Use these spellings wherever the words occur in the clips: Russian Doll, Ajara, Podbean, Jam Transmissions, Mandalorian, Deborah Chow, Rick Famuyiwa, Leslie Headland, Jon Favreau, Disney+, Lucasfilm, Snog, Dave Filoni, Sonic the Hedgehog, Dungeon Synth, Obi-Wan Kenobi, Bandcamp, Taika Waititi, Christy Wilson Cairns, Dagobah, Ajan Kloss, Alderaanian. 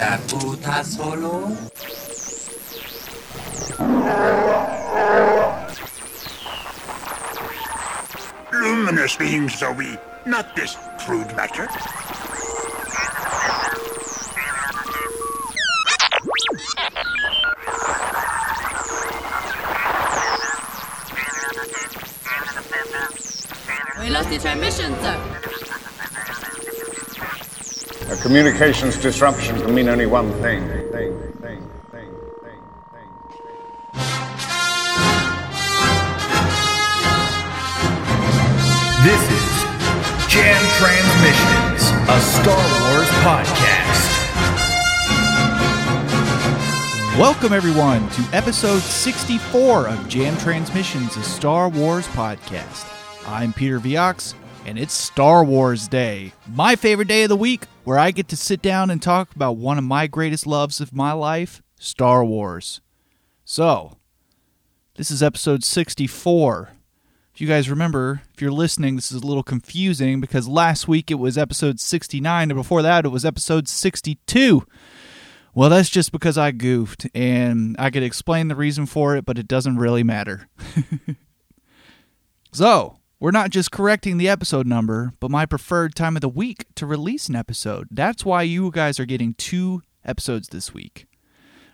Takuta Solo. Luminous beings are we, not this crude matter. We lost the transmission, sir. A communications disruption can mean only one thing. This is Jam Transmissions, a Star Wars podcast. Welcome, everyone, to episode 64 of Jam Transmissions, a Star Wars podcast. I'm Peter Vioxx, and it's Star Wars Day, my favorite day of the week, where I get to sit down and talk about one of my greatest loves of my life, Star Wars. So, this is episode 64. If you guys remember, if you're listening, this is a little confusing because last week it was episode 69, and before that it was episode 62. Well, that's just because I goofed, and I could explain the reason for it, but it doesn't really matter. So, we're not just correcting the episode number, but my preferred time of the week to release an episode. That's why you guys are getting two episodes this week.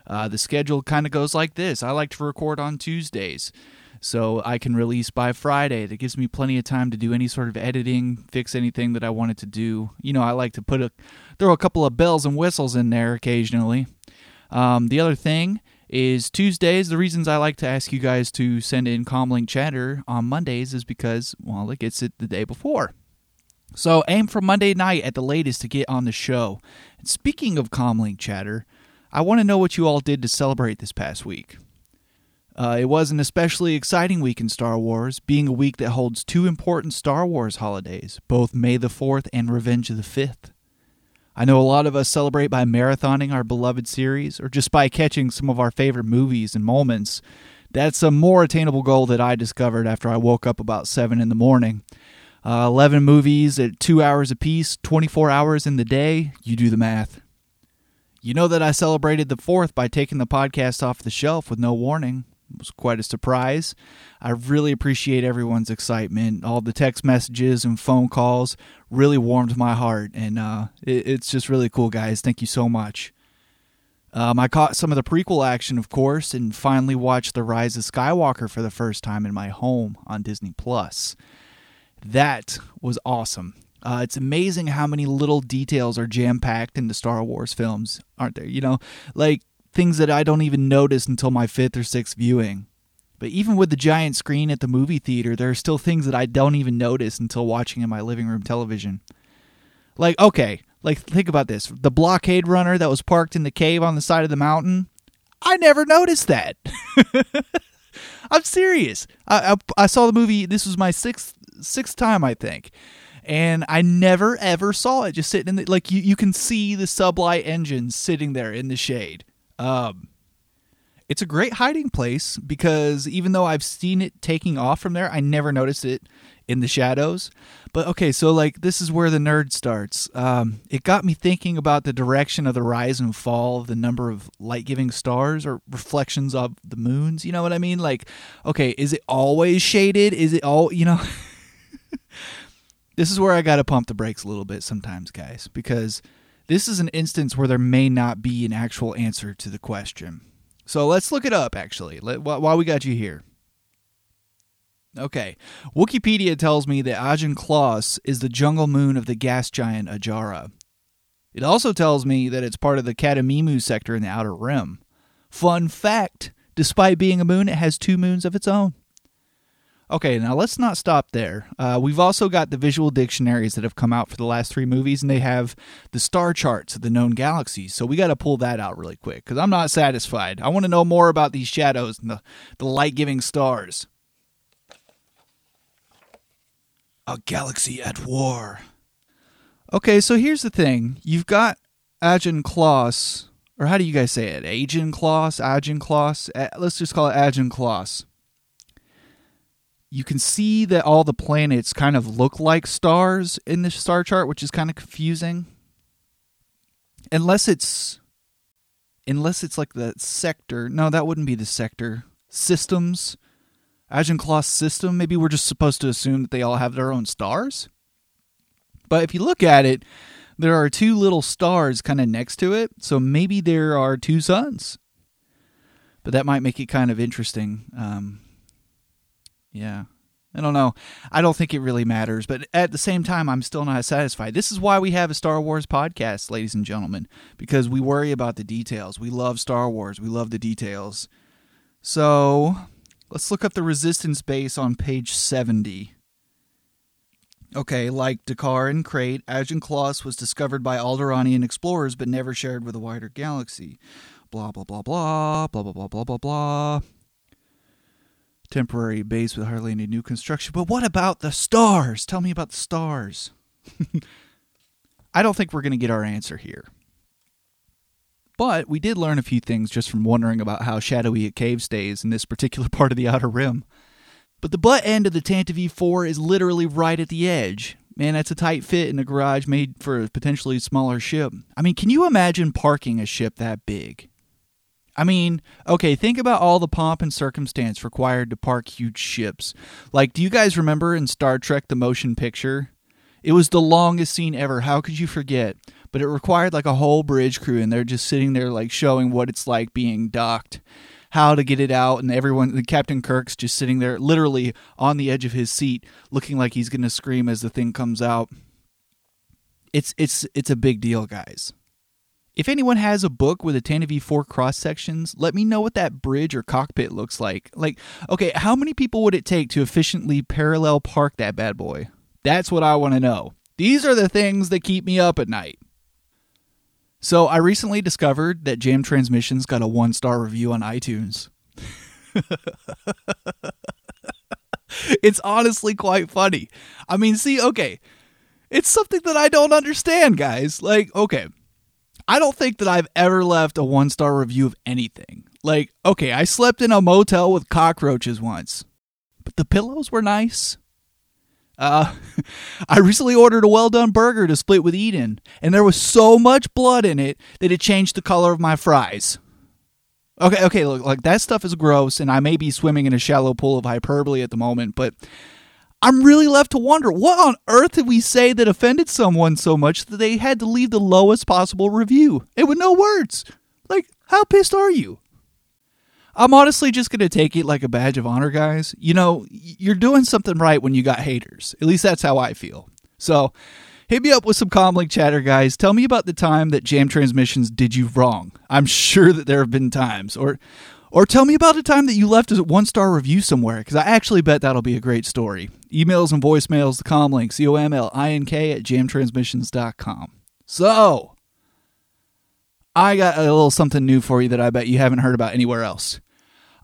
The schedule kind of goes like this. I like to record on Tuesdays, so I can release by Friday. That gives me plenty of time to do any sort of editing, fix anything that I wanted to do. You know, I like to throw a couple of bells and whistles in there occasionally. The other thing is Tuesdays. The reasons I like to ask you guys to send in Comlink chatter on Mondays is because, well, it gets it the day before. So aim for Monday night at the latest to get on the show. And speaking of Comlink chatter, I want to know what you all did to celebrate this past week. It was an especially exciting week in Star Wars, being a week that holds two important Star Wars holidays, both May the 4th and Revenge of the 5th. I know a lot of us celebrate by marathoning our beloved series or just by catching some of our favorite movies and moments. That's a more attainable goal that I discovered after I woke up about 7 in the morning. 11 movies at 2 hours apiece, 24 hours in the day. You do the math. You know that I celebrated the 4th by taking the podcast off the shelf with no warning. It was quite a surprise. I really appreciate everyone's excitement. All the text messages and phone calls really warmed my heart, and it's just really cool, guys. Thank you so much. I caught some of the prequel action, of course, and finally watched The Rise of Skywalker for the first time in my home on Disney+. That was awesome. It's amazing how many little details are jam-packed into Star Wars films, aren't there? You know, like things that I don't even notice until my 5th or 6th viewing. But even with the giant screen at the movie theater, there are still things that I don't even notice until watching in my living room television. Think about this. The blockade runner that was parked in the cave on the side of the mountain, I never noticed that. I'm serious. I saw the movie, this was my sixth time, I think. And I never, ever saw it just sitting in the... Like, you can see the Sublight engine sitting there in the shade. It's a great hiding place because even though I've seen it taking off from there, I never noticed it in the shadows. But okay, so this is where the nerd starts. It got me thinking about the direction of the rise and fall of the number of light-giving stars or reflections of the moons. You know what I mean? Is it always shaded? Is it all, you know? This is where I got to pump the brakes a little bit sometimes, guys, because this is an instance where there may not be an actual answer to the question. So let's look it up, actually, while we got you here. Okay, Wikipedia tells me that Ajan Kloss is the jungle moon of the gas giant Ajara. It also tells me that it's part of the Katamimu sector in the Outer Rim. Fun fact, despite being a moon, it has 2 moons of its own. Okay, now let's not stop there. We've also got the visual dictionaries that have come out for the last 3 movies, and they have the star charts of the known galaxies, so we got to pull that out really quick, because I'm not satisfied. I want to know more about these shadows and the light-giving stars. A galaxy at war. Okay, so here's the thing. You've got Ajan Kloss, or how do you guys say it? Ajan Kloss? Let's just call it Ajan Kloss. You can see that all the planets kind of look like stars in the star chart, which is kind of confusing. Unless it's unless it's like the sector. No, that wouldn't be the sector. Systems. Ajan Kloss system. Maybe we're just supposed to assume that they all have their own stars. But if you look at it, there are two little stars kind of next to it. So maybe there are two suns. But that might make it kind of interesting. Yeah. I don't know. I don't think it really matters. But at the same time, I'm still not satisfied. This is why we have a Star Wars podcast, ladies and gentlemen. Because we worry about the details. We love Star Wars. We love the details. So let's look up the Resistance base on page 70. Okay, like Dakar and Crate, Ajan Kloss was discovered by Alderaanian explorers but never shared with the wider galaxy. Blah, blah, blah, blah, blah, blah, blah, blah, blah, blah. Temporary base with hardly any new construction. But what about the stars? Tell me about the stars. I don't think we're going to get our answer here. But we did learn a few things just from wondering about how shadowy a cave stays in this particular part of the Outer Rim. But the butt end of the Tantive IV is literally right at the edge. Man, that's a tight fit in a garage made for a potentially smaller ship. I mean, can you imagine parking a ship that big? I mean, okay, think about all the pomp and circumstance required to park huge ships. Like, do you guys remember in Star Trek the motion picture? It was the longest scene ever. How could you forget? But it required like a whole bridge crew, and they're just sitting there like showing what it's like being docked. How to get it out, and everyone, Captain Kirk's just sitting there literally on the edge of his seat looking like he's going to scream as the thing comes out. It's a big deal, guys. If anyone has a book with a Tantive IV cross sections, let me know what that bridge or cockpit looks like. Like, okay, how many people would it take to efficiently parallel park that bad boy? That's what I want to know. These are the things that keep me up at night. So I recently discovered that Jam Transmissions got a 1-star review on iTunes. It's honestly quite funny. I mean, see, okay, it's something that I don't understand, guys. Like, okay, I don't think that I've ever left a 1-star review of anything. Like, okay, I slept in a motel with cockroaches once, but the pillows were nice. I recently ordered a well-done burger to split with Eden, and there was so much blood in it that it changed the color of my fries. Okay, look, like that stuff is gross, and I may be swimming in a shallow pool of hyperbole at the moment, but I'm really left to wonder, what on earth did we say that offended someone so much that they had to leave the lowest possible review? And with no words. Like, how pissed are you? I'm honestly just going to take it like a badge of honor, guys. You know, you're doing something right when you got haters. At least that's how I feel. So hit me up with some comlink chatter, guys. Tell me about the time that Jam Transmissions did you wrong. I'm sure that there have been times. Or tell me about a time that you left a 1-star review somewhere, because I actually bet that'll be a great story. Emails and voicemails, the comlink, comlink@jamtransmissions.com. So I got a little something new for you that I bet you haven't heard about anywhere else.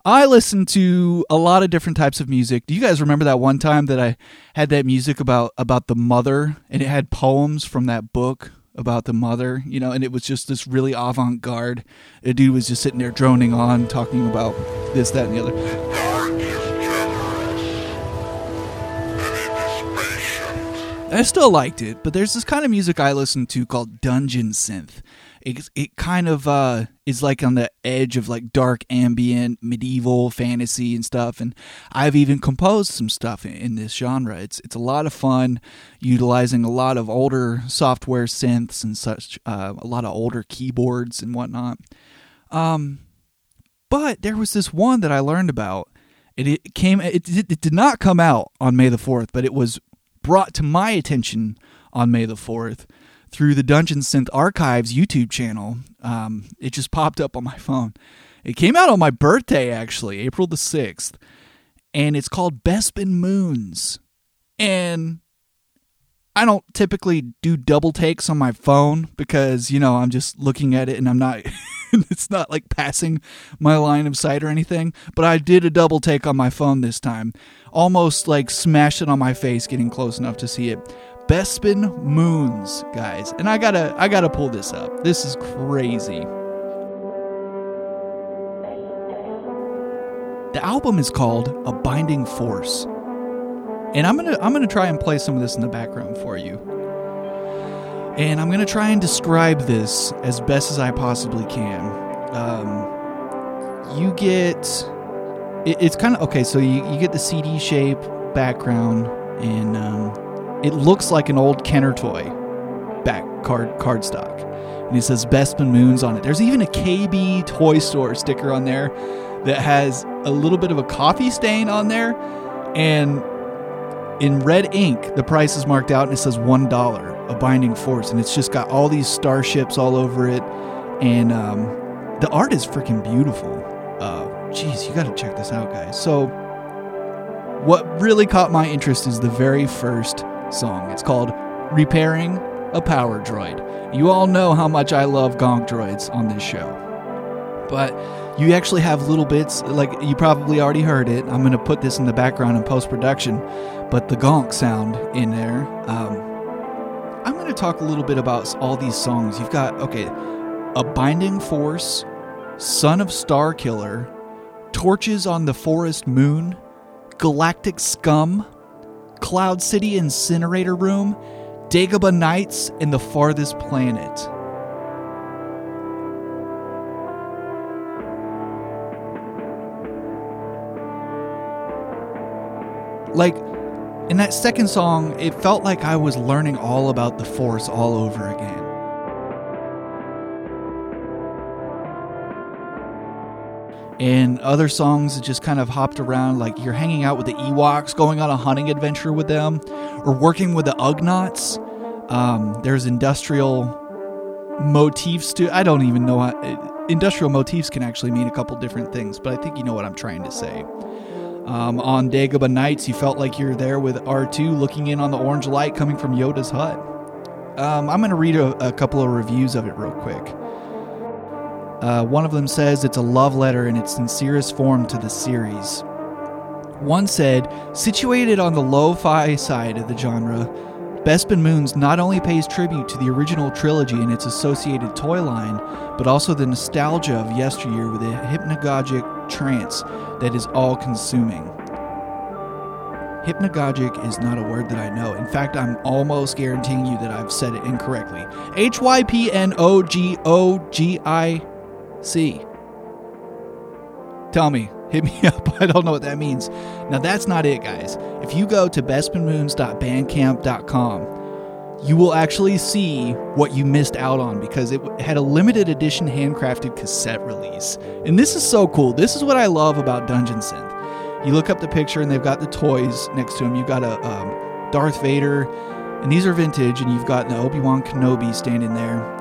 I listen to a lot of different types of music. Do you guys remember that one time that I had that music about the mother, and it had poems from that book about the mother, you know, and it was just this really avant-garde. The dude was just sitting there droning on, talking about this, that, and the other. I still liked it, but there's this kind of music I listen to called Dungeon Synth. It kind of is like on the edge of like dark ambient, medieval fantasy and stuff. And I've even composed some stuff in this genre. It's a lot of fun utilizing a lot of older software synths and such, a lot of older keyboards and whatnot. But there was this one that I learned about. It did not come out on May the 4th, but it was brought to my attention on May the 4th. Through the Dungeon Synth Archives YouTube channel. It just popped up on my phone. It came out on my birthday, actually, April the 6th. And it's called Bespin Moons. And I don't typically do double takes on my phone because, you know, I'm just looking at it and I'm not... It's not like passing my line of sight or anything. But I did a double take on my phone this time. Almost like smashed it on my face getting close enough to see it. Bespin Moons, guys. And I gotta pull this up. This is crazy. The album is called A Binding Force. And I'm gonna try and play some of this in the background for you. And I'm gonna try and describe this as best as I possibly can. you get... It's kind of... Okay, so you get the CD shape, background, and it looks like an old Kenner toy cardstock. And it says Bespin Moons on it. There's even a KB Toy Store sticker on there that has a little bit of a coffee stain on there. And in red ink, the price is marked out, and it says $1, A Binding Force. And it's just got all these starships all over it. And the art is freaking beautiful. Jeez, you got to check this out, guys. So what really caught my interest is the very first song. It's called Repairing a Power Droid. You all know how much I love gonk droids on this show. But you actually have little bits, like you probably already heard it. I'm going to put this in the background in post-production, but the gonk sound in there. I'm going to talk a little bit about all these songs. You've got, okay, A Binding Force, Son of Star Killer, Torches on the Forest Moon, Galactic Scum, Cloud City Incinerator Room, Dagobah Nights, and The Farthest Planet. Like, in that second song, it felt like I was learning all about the Force all over again. And other songs that just kind of hopped around, like you're hanging out with the Ewoks, going on a hunting adventure with them, or working with the Ugnaughts. There's industrial motifs to... I don't even know how... Industrial motifs can actually mean a couple different things, but I think you know what I'm trying to say. On Dagobah Nights, you felt like you're there with R2 looking in on the orange light coming from Yoda's hut. I'm going to read a couple of reviews of it real quick. One of them says it's a love letter in its sincerest form to the series. One said, situated on the lo-fi side of the genre, Bespin Moons not only pays tribute to the original trilogy and its associated toy line, but also the nostalgia of yesteryear with a hypnagogic trance that is all-consuming. Hypnagogic is not a word that I know. In fact, I'm almost guaranteeing you that I've said it incorrectly. HYPNOGOGIC. Tell me. Hit me up. I don't know what that means. Now, that's not it, guys. If you go to bespinmoons.bandcamp.com, you will actually see what you missed out on because it had a limited edition handcrafted cassette release. And this is so cool. This is what I love about Dungeon Synth. You look up the picture, and they've got the toys next to them. You've got a Darth Vader, and these are vintage, and you've got the Obi-Wan Kenobi standing there.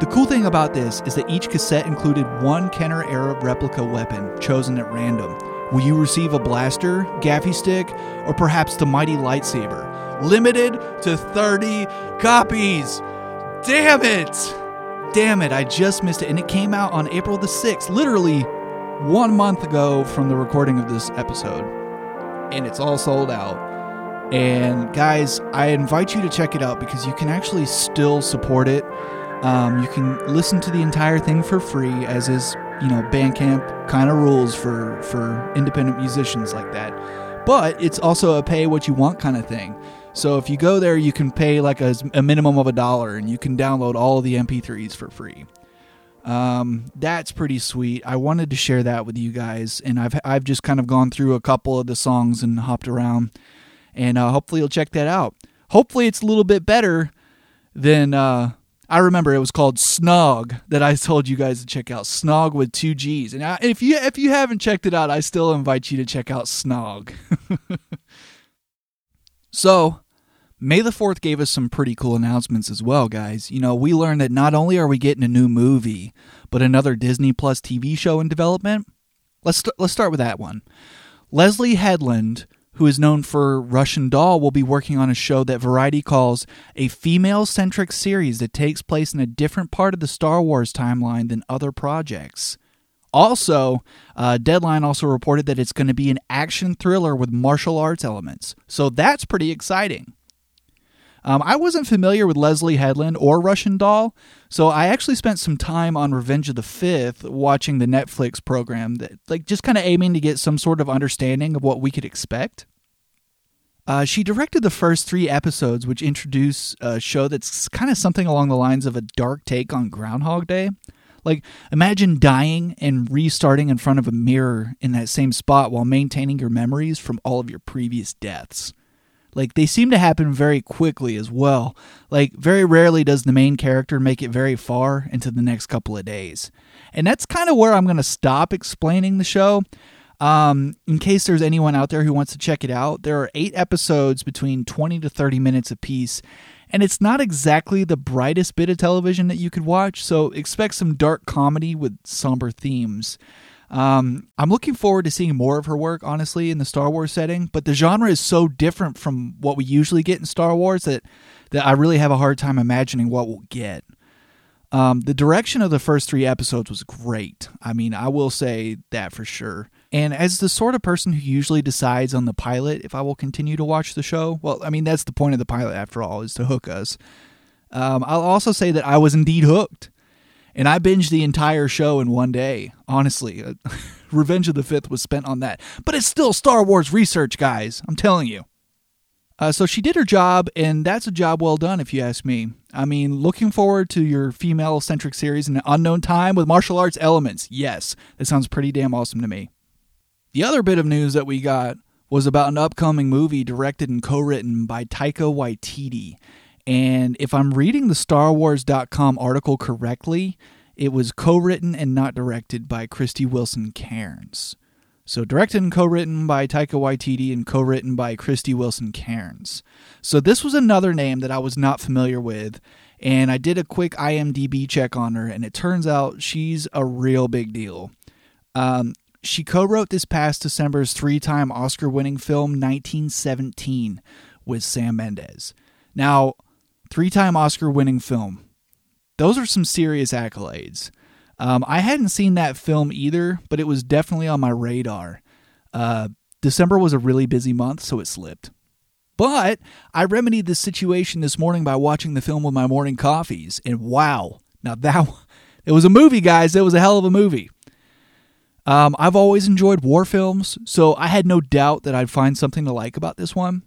The cool thing about this is that each cassette included one Kenner-era replica weapon chosen at random. Will you receive a blaster, gaffy stick, or perhaps the mighty lightsaber? Limited to 30 copies! Damn it! Damn it, I just missed it, and it came out on April the 6th, literally 1 month ago from the recording of this episode. And it's all sold out. And guys, I invite you to check it out because you can actually still support it. You can listen to the entire thing for free, as is, you know, Bandcamp kind of rules for independent musicians like that. But it's also a pay what you want kind of thing. So if you go there, you can pay like a minimum of $1, and you can download all of the MP3s for free. That's pretty sweet. I wanted to share that with you guys, and I've just kind of gone through a couple of the songs and hopped around, and hopefully you'll check that out. Hopefully it's a little bit better than... I remember it was called Snog that I told you guys to check out. Snog with 2 G's. And if you haven't checked it out, I still invite you to check out Snog. So, May the 4th gave us some pretty cool announcements as well, guys. You know, we learned that not only are we getting a new movie, but another Disney Plus TV show in development. Let's start with that one. Leslie Headland, who is known for Russian Doll, will be working on a show that Variety calls a female-centric series that takes place in a different part of the Star Wars timeline than other projects. Also, Deadline also reported that it's going to be an action thriller with martial arts elements. So that's pretty exciting. I wasn't familiar with Leslie Headland or Russian Doll, so I actually spent some time on Revenge of the Fifth watching the Netflix program, that, like, just kind of aiming to get some sort of understanding of what we could expect. She directed the first 3 episodes, which introduce a show that's kind of something along the lines of a dark take on Groundhog Day. Like, imagine dying and restarting in front of a mirror in that same spot while maintaining your memories from all of your previous deaths. Like, they seem to happen very quickly as well. Like, very rarely does the main character make it very far into the next couple of days. And that's kind of where I'm going to stop explaining the show. In case there's anyone out there who wants to check it out, there are 8 episodes between 20 to 30 minutes apiece. And it's not exactly the brightest bit of television that you could watch, so expect some dark comedy with somber themes. I'm looking forward to seeing more of her work, honestly, in the Star Wars setting, but the genre is so different from what we usually get in Star Wars that I really have a hard time imagining what we'll get. The direction of the first 3 episodes was great. I mean, I will say that for sure. And as the sort of person who usually decides on the pilot if I will continue to watch the show, well, I mean, that's the point of the pilot, after all, is to hook us. I'll also say that I was indeed hooked. And I binged the entire show in one day. Honestly, Revenge of the Fifth was spent on that. But it's still Star Wars research, guys. I'm telling you. So she did her job, and that's a job well done, if you ask me. I mean, looking forward to your female-centric series in an unknown time with martial arts elements. Yes, that sounds pretty damn awesome to me. The other bit of news that we got was about an upcoming movie directed and co-written by Taika Waititi. And if I'm reading the StarWars.com article correctly, it was co-written and not directed by Christy Wilson Cairns. So directed and co-written by Taika Waititi and co-written by Christy Wilson Cairns. So this was another name that I was not familiar with, and I did a quick IMDb check on her, and it turns out she's a real big deal. She co-wrote this past December's 3-time Oscar-winning film 1917 with Sam Mendes. Now, 3-time Oscar-winning film. Those are some serious accolades. I hadn't seen that film either, but it was definitely on my radar. December was a really busy month, so it slipped. But I remedied this situation this morning by watching the film with my morning coffees, and wow, now it was a movie, guys. It was a hell of a movie. I've always enjoyed war films, so I had no doubt that I'd find something to like about this one.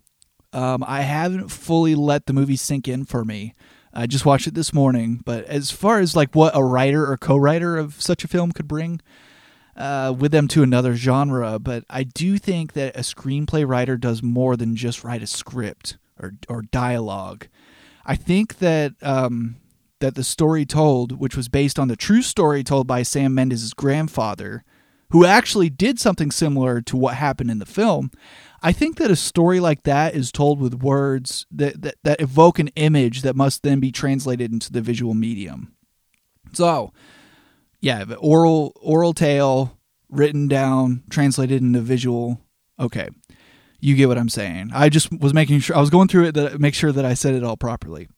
I haven't fully let the movie sink in for me. I just watched it this morning, but as far as like what a writer or co-writer of such a film could bring with them to another genre, but I do think that a screenplay writer does more than just write a script or dialogue. I think that the story told, which was based on the true story told by Sam Mendes' grandfather, who actually did something similar to what happened in the film, I think that a story like that is told with words that evoke an image that must then be translated into the visual medium. So, yeah, oral tale, written down, translated into visual. Okay, you get what I'm saying. I just was making sure, I was going through it to make sure that I said it all properly.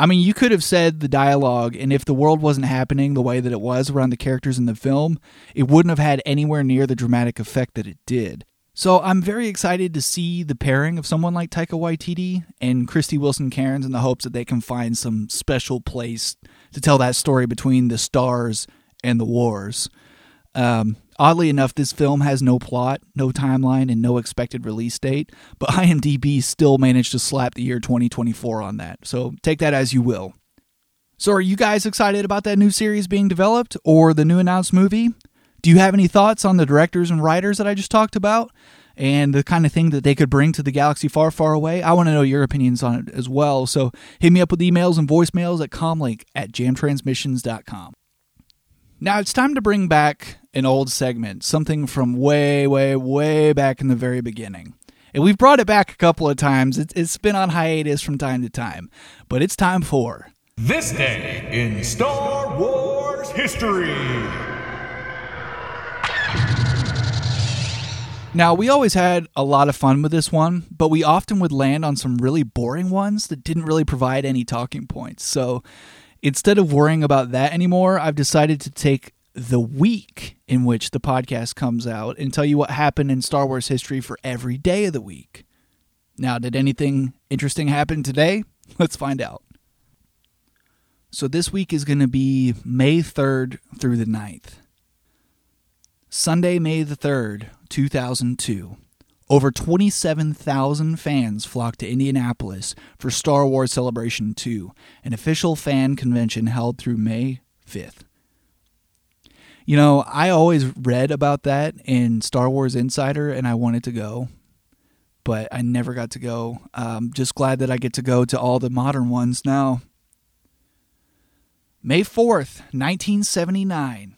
I mean, you could have said the dialogue, and if the world wasn't happening the way that it was around the characters in the film, it wouldn't have had anywhere near the dramatic effect that it did. So I'm very excited to see the pairing of someone like Taika Waititi and Christy Wilson Cairns in the hopes that they can find some special place to tell that story between the stars and the wars. Oddly enough, this film has no plot, no timeline, and no expected release date, but IMDb still managed to slap the year 2024 on that, so take that as you will. So are you guys excited about that new series being developed or the new announced movie? Do you have any thoughts on the directors and writers that I just talked about and the kind of thing that they could bring to the galaxy far, far away? I want to know your opinions on it as well. So hit me up with emails and voicemails at comlink@jamtransmissions.com. Now it's time to bring back an old segment, something from way, way, way back in the very beginning. And we've brought it back a couple of times. It's been on hiatus from time to time, but it's time for This Day in Star Wars History. Now, we always had a lot of fun with this one, but we often would land on some really boring ones that didn't really provide any talking points. So instead of worrying about that anymore, I've decided to take the week in which the podcast comes out and tell you what happened in Star Wars history for every day of the week. Now, did anything interesting happen today? Let's find out. So this week is going to be May 3rd through the 9th. Sunday, May the 3rd, 2002, over 27,000 fans flocked to Indianapolis for Star Wars Celebration 2, an official fan convention held through May 5th. You know, I always read about that in Star Wars Insider, and I wanted to go, but I never got to go. Just glad that I get to go to all the modern ones now. May 4th, 1979.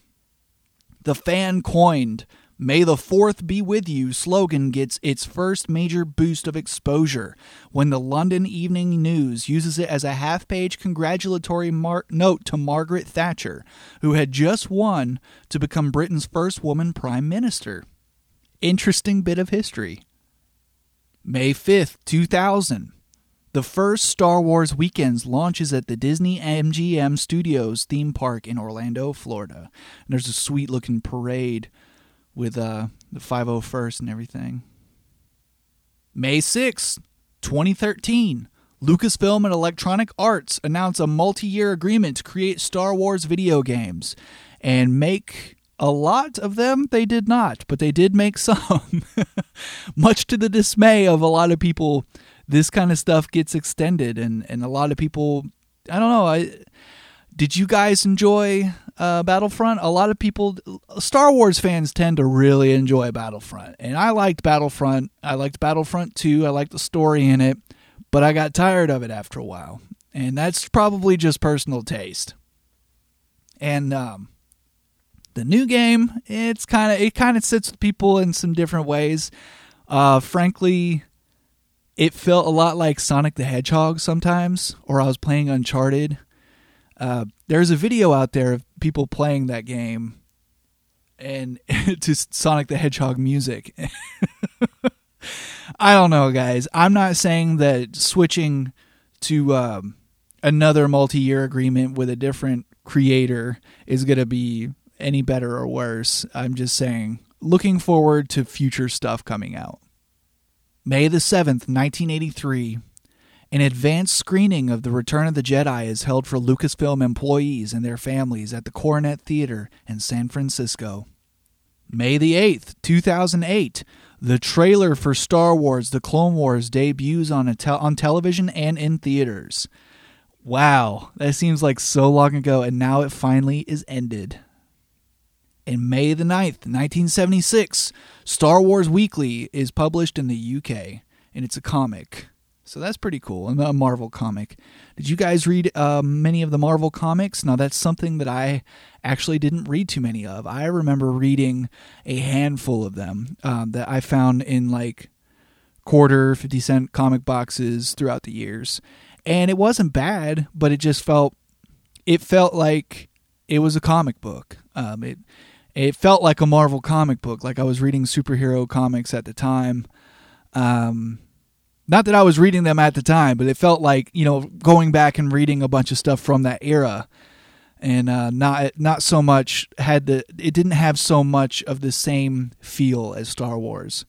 The fan coined "May the 4th be with you" slogan gets its first major boost of exposure when the London Evening News uses it as a half-page congratulatory note to Margaret Thatcher, who had just won to become Britain's first woman prime minister. Interesting bit of history. May 5th, 2000. The first Star Wars Weekends launches at the Disney MGM Studios theme park in Orlando, Florida. And there's a sweet-looking parade with the 501st and everything. May 6, 2013, Lucasfilm and Electronic Arts announce a multi-year agreement to create Star Wars video games. And make a lot of them? They did not, but they did make some. Much to the dismay of a lot of people, this kind of stuff gets extended. And a lot of people, I don't know, did you guys enjoy Battlefront? A lot of people, Star Wars fans tend to really enjoy Battlefront. And I liked Battlefront. I liked Battlefront 2. I liked the story in it. But I got tired of it after a while. And that's probably just personal taste. And the new game, it kind of sits with people in some different ways. Frankly, it felt a lot like Sonic the Hedgehog sometimes. Or I was playing Uncharted. There's a video out there of people playing that game and to Sonic the Hedgehog music. I don't know, guys. I'm not saying that switching to another multi-year agreement with a different creator is going to be any better or worse. I'm just saying, looking forward to future stuff coming out. May the 7th, 1983. An advanced screening of The Return of the Jedi is held for Lucasfilm employees and their families at the Coronet Theater in San Francisco. May the 8th, 2008, the trailer for Star Wars The Clone Wars debuts on television and in theaters. Wow, that seems like so long ago, and now it finally is ended. And May the 9th, 1976, Star Wars Weekly is published in the UK, and it's a comic. So that's pretty cool. A Marvel comic. Did you guys read many of the Marvel comics? Now, that's something that I actually didn't read too many of. I remember reading a handful of them that I found in like quarter, 50-cent comic boxes throughout the years. And it wasn't bad, but it just felt like it was a comic book. It felt like a Marvel comic book. Like I was reading superhero comics at the time. Not that I was reading them at the time, but it felt like, you know, going back and reading a bunch of stuff from that era, and not so much it didn't have so much of the same feel as Star Wars.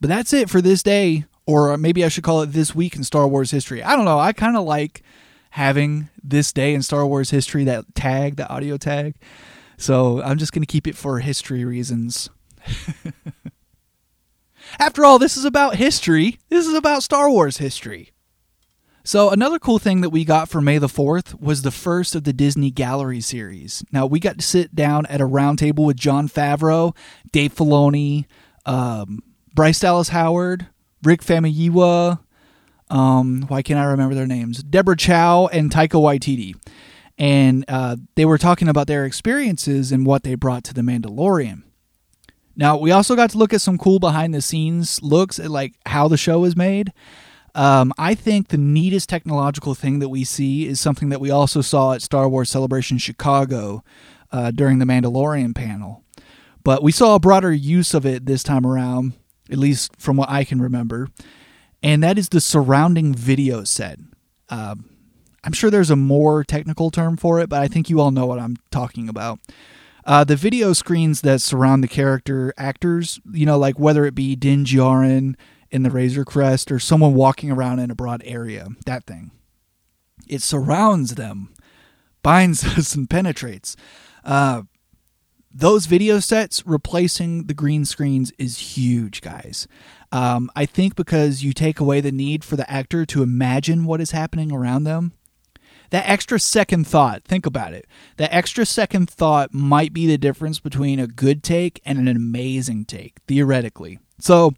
But that's it for this day, or maybe I should call it this week in Star Wars history. I don't know. I kind of like having this day in Star Wars history, that tag, the audio tag. So I'm just going to keep it for history reasons. After all, this is about history. This is about Star Wars history. So another cool thing that we got for May the 4th was the first of the Disney Gallery series. Now, we got to sit down at a round table with Jon Favreau, Dave Filoni, Bryce Dallas Howard, Rick Famuyiwa, why can't I remember their names? Deborah Chow and Taika Waititi. And they were talking about their experiences and what they brought to The Mandalorian. Now, we also got to look at some cool behind-the-scenes looks at like how the show is made. I think the neatest technological thing that we see is something that we also saw at Star Wars Celebration Chicago during the Mandalorian panel. But we saw a broader use of it this time around, at least from what I can remember, and that is the surrounding video set. I'm sure there's a more technical term for it, but I think you all know what I'm talking about. The video screens that surround the character actors, you know, like whether it be Din Djarin in the Razor Crest or someone walking around in a broad area, that thing. It surrounds them, binds us, and penetrates. Those video sets replacing the green screens is huge, guys. I think because you take away the need for the actor to imagine what is happening around them. that extra second thought, think about it. That extra second thought might be the difference between a good take and an amazing take, theoretically. So,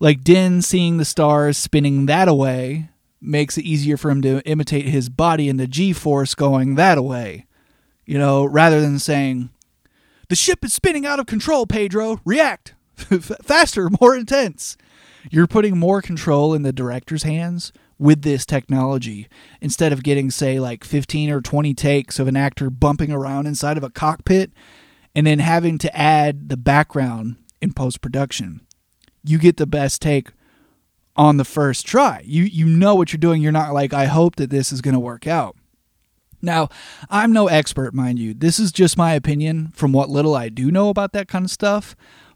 like Din seeing the stars spinning that away makes it easier for him to imitate his body and the G-force going that away. You know, rather than saying, the ship is spinning out of control, Pedro. React. Faster, more intense. You're putting more control in the director's hands with this technology instead of getting, say, like 15 or 20 takes of an actor bumping around inside of a cockpit and then having to add the background in post-production. You get the best take on the first try. You know what you're doing. You're not like, I hope that this is going to work out. Now, I'm no expert, mind you. This is just my opinion from what little I do know about that kind of stuff.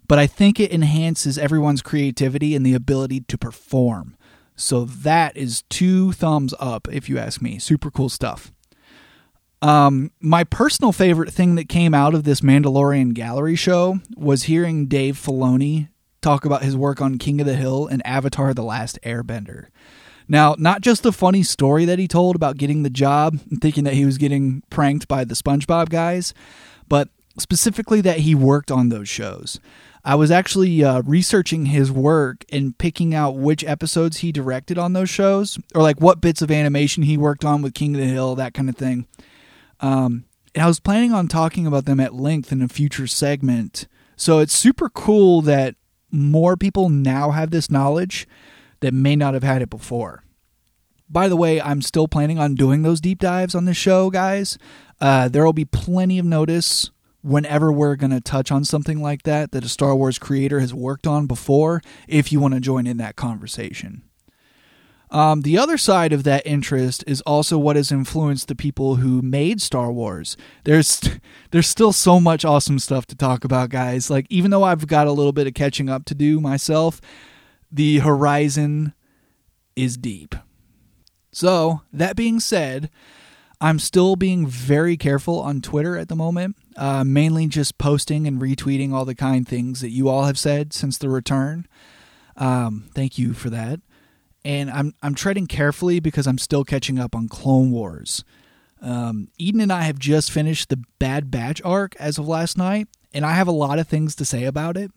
But I think it enhances everyone's creativity and the ability to perform. So that is 2 thumbs up, if you ask me. Super cool stuff. My personal favorite thing that came out of this Mandalorian gallery show was hearing Dave Filoni talk about his work on King of the Hill and Avatar: The Last Airbender. Now, not just the funny story that he told about getting the job and thinking that he was getting pranked by the SpongeBob guys, but specifically that he worked on those shows. I was actually researching his work and picking out which episodes he directed on those shows, or like what bits of animation he worked on with King of the Hill, that kind of thing. And I was planning on talking about them at length in a future segment. So it's super cool that more people now have this knowledge that may not have had it before. By the way, I'm still planning on doing those deep dives on this show, guys. There will be plenty of notice whenever we're going to touch on something like that, that a Star Wars creator has worked on before, if you want to join in that conversation. The other side of that interest is also what has influenced the people who made Star Wars. There's still so much awesome stuff to talk about, guys. Like, even though I've got a little bit of catching up to do myself, the horizon is deep. So, that being said, I'm still being very careful on Twitter at the moment, mainly just posting and retweeting all the kind things that you all have said since the return. Thank you for that. And I'm treading carefully because I'm still catching up on Clone Wars. Eden and I have just finished the Bad Batch arc as of last night, and I have a lot of things to say about it.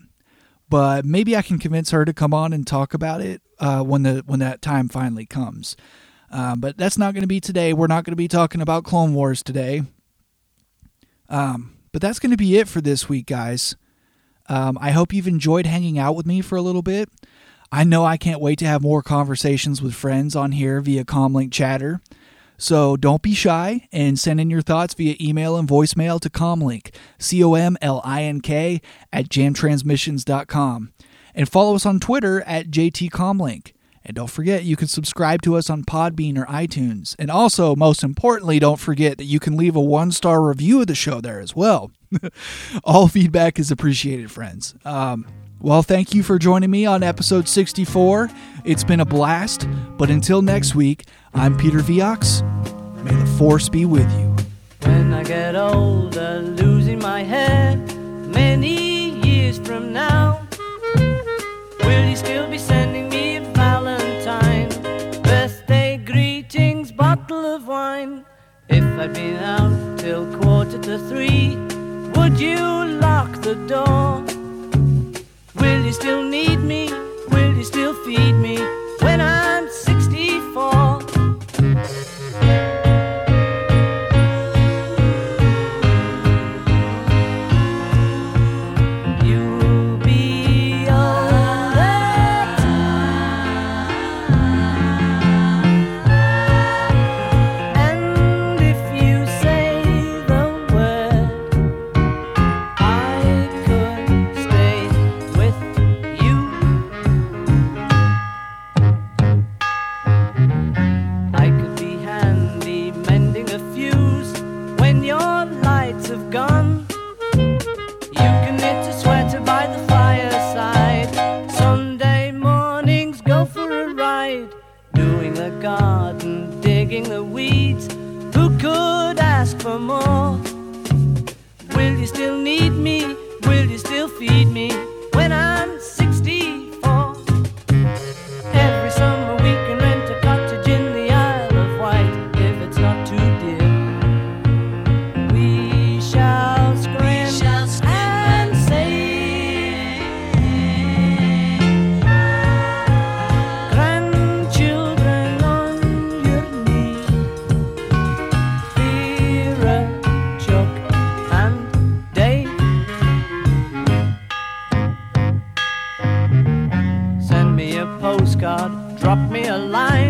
But maybe I can convince her to come on and talk about it when that time finally comes. But that's not going to be today. We're not going to be talking about Clone Wars today. But that's going to be it for this week, guys. I hope you've enjoyed hanging out with me for a little bit. I know I can't wait to have more conversations with friends on here via Comlink Chatter. So don't be shy and send in your thoughts via email and voicemail to Comlink, COMLINK, @jamtransmissions.com. And follow us on Twitter @JTComlink. And don't forget, you can subscribe to us on Podbean or iTunes. And also, most importantly, don't forget that you can leave a 1-star review of the show there as well. All feedback is appreciated, friends. Well, thank you for joining me on episode 64. It's been a blast. But until next week, I'm Peter Vioxx. May the force be with you. When I get older, losing my hair, many years from now, will you still be sending me a Valentine, birthday greetings, bottle of wine? If I'd been out till 2:45, would you lock the door? Will you still need me? Will you still feed me when I'm 64? Garden, digging the weeds, who could ask for more? Will you still need me? Will you still feed me when I'm 64? Every summer we can rent a cottage in the Isle of Wight if it's not too postcard, drop me a line.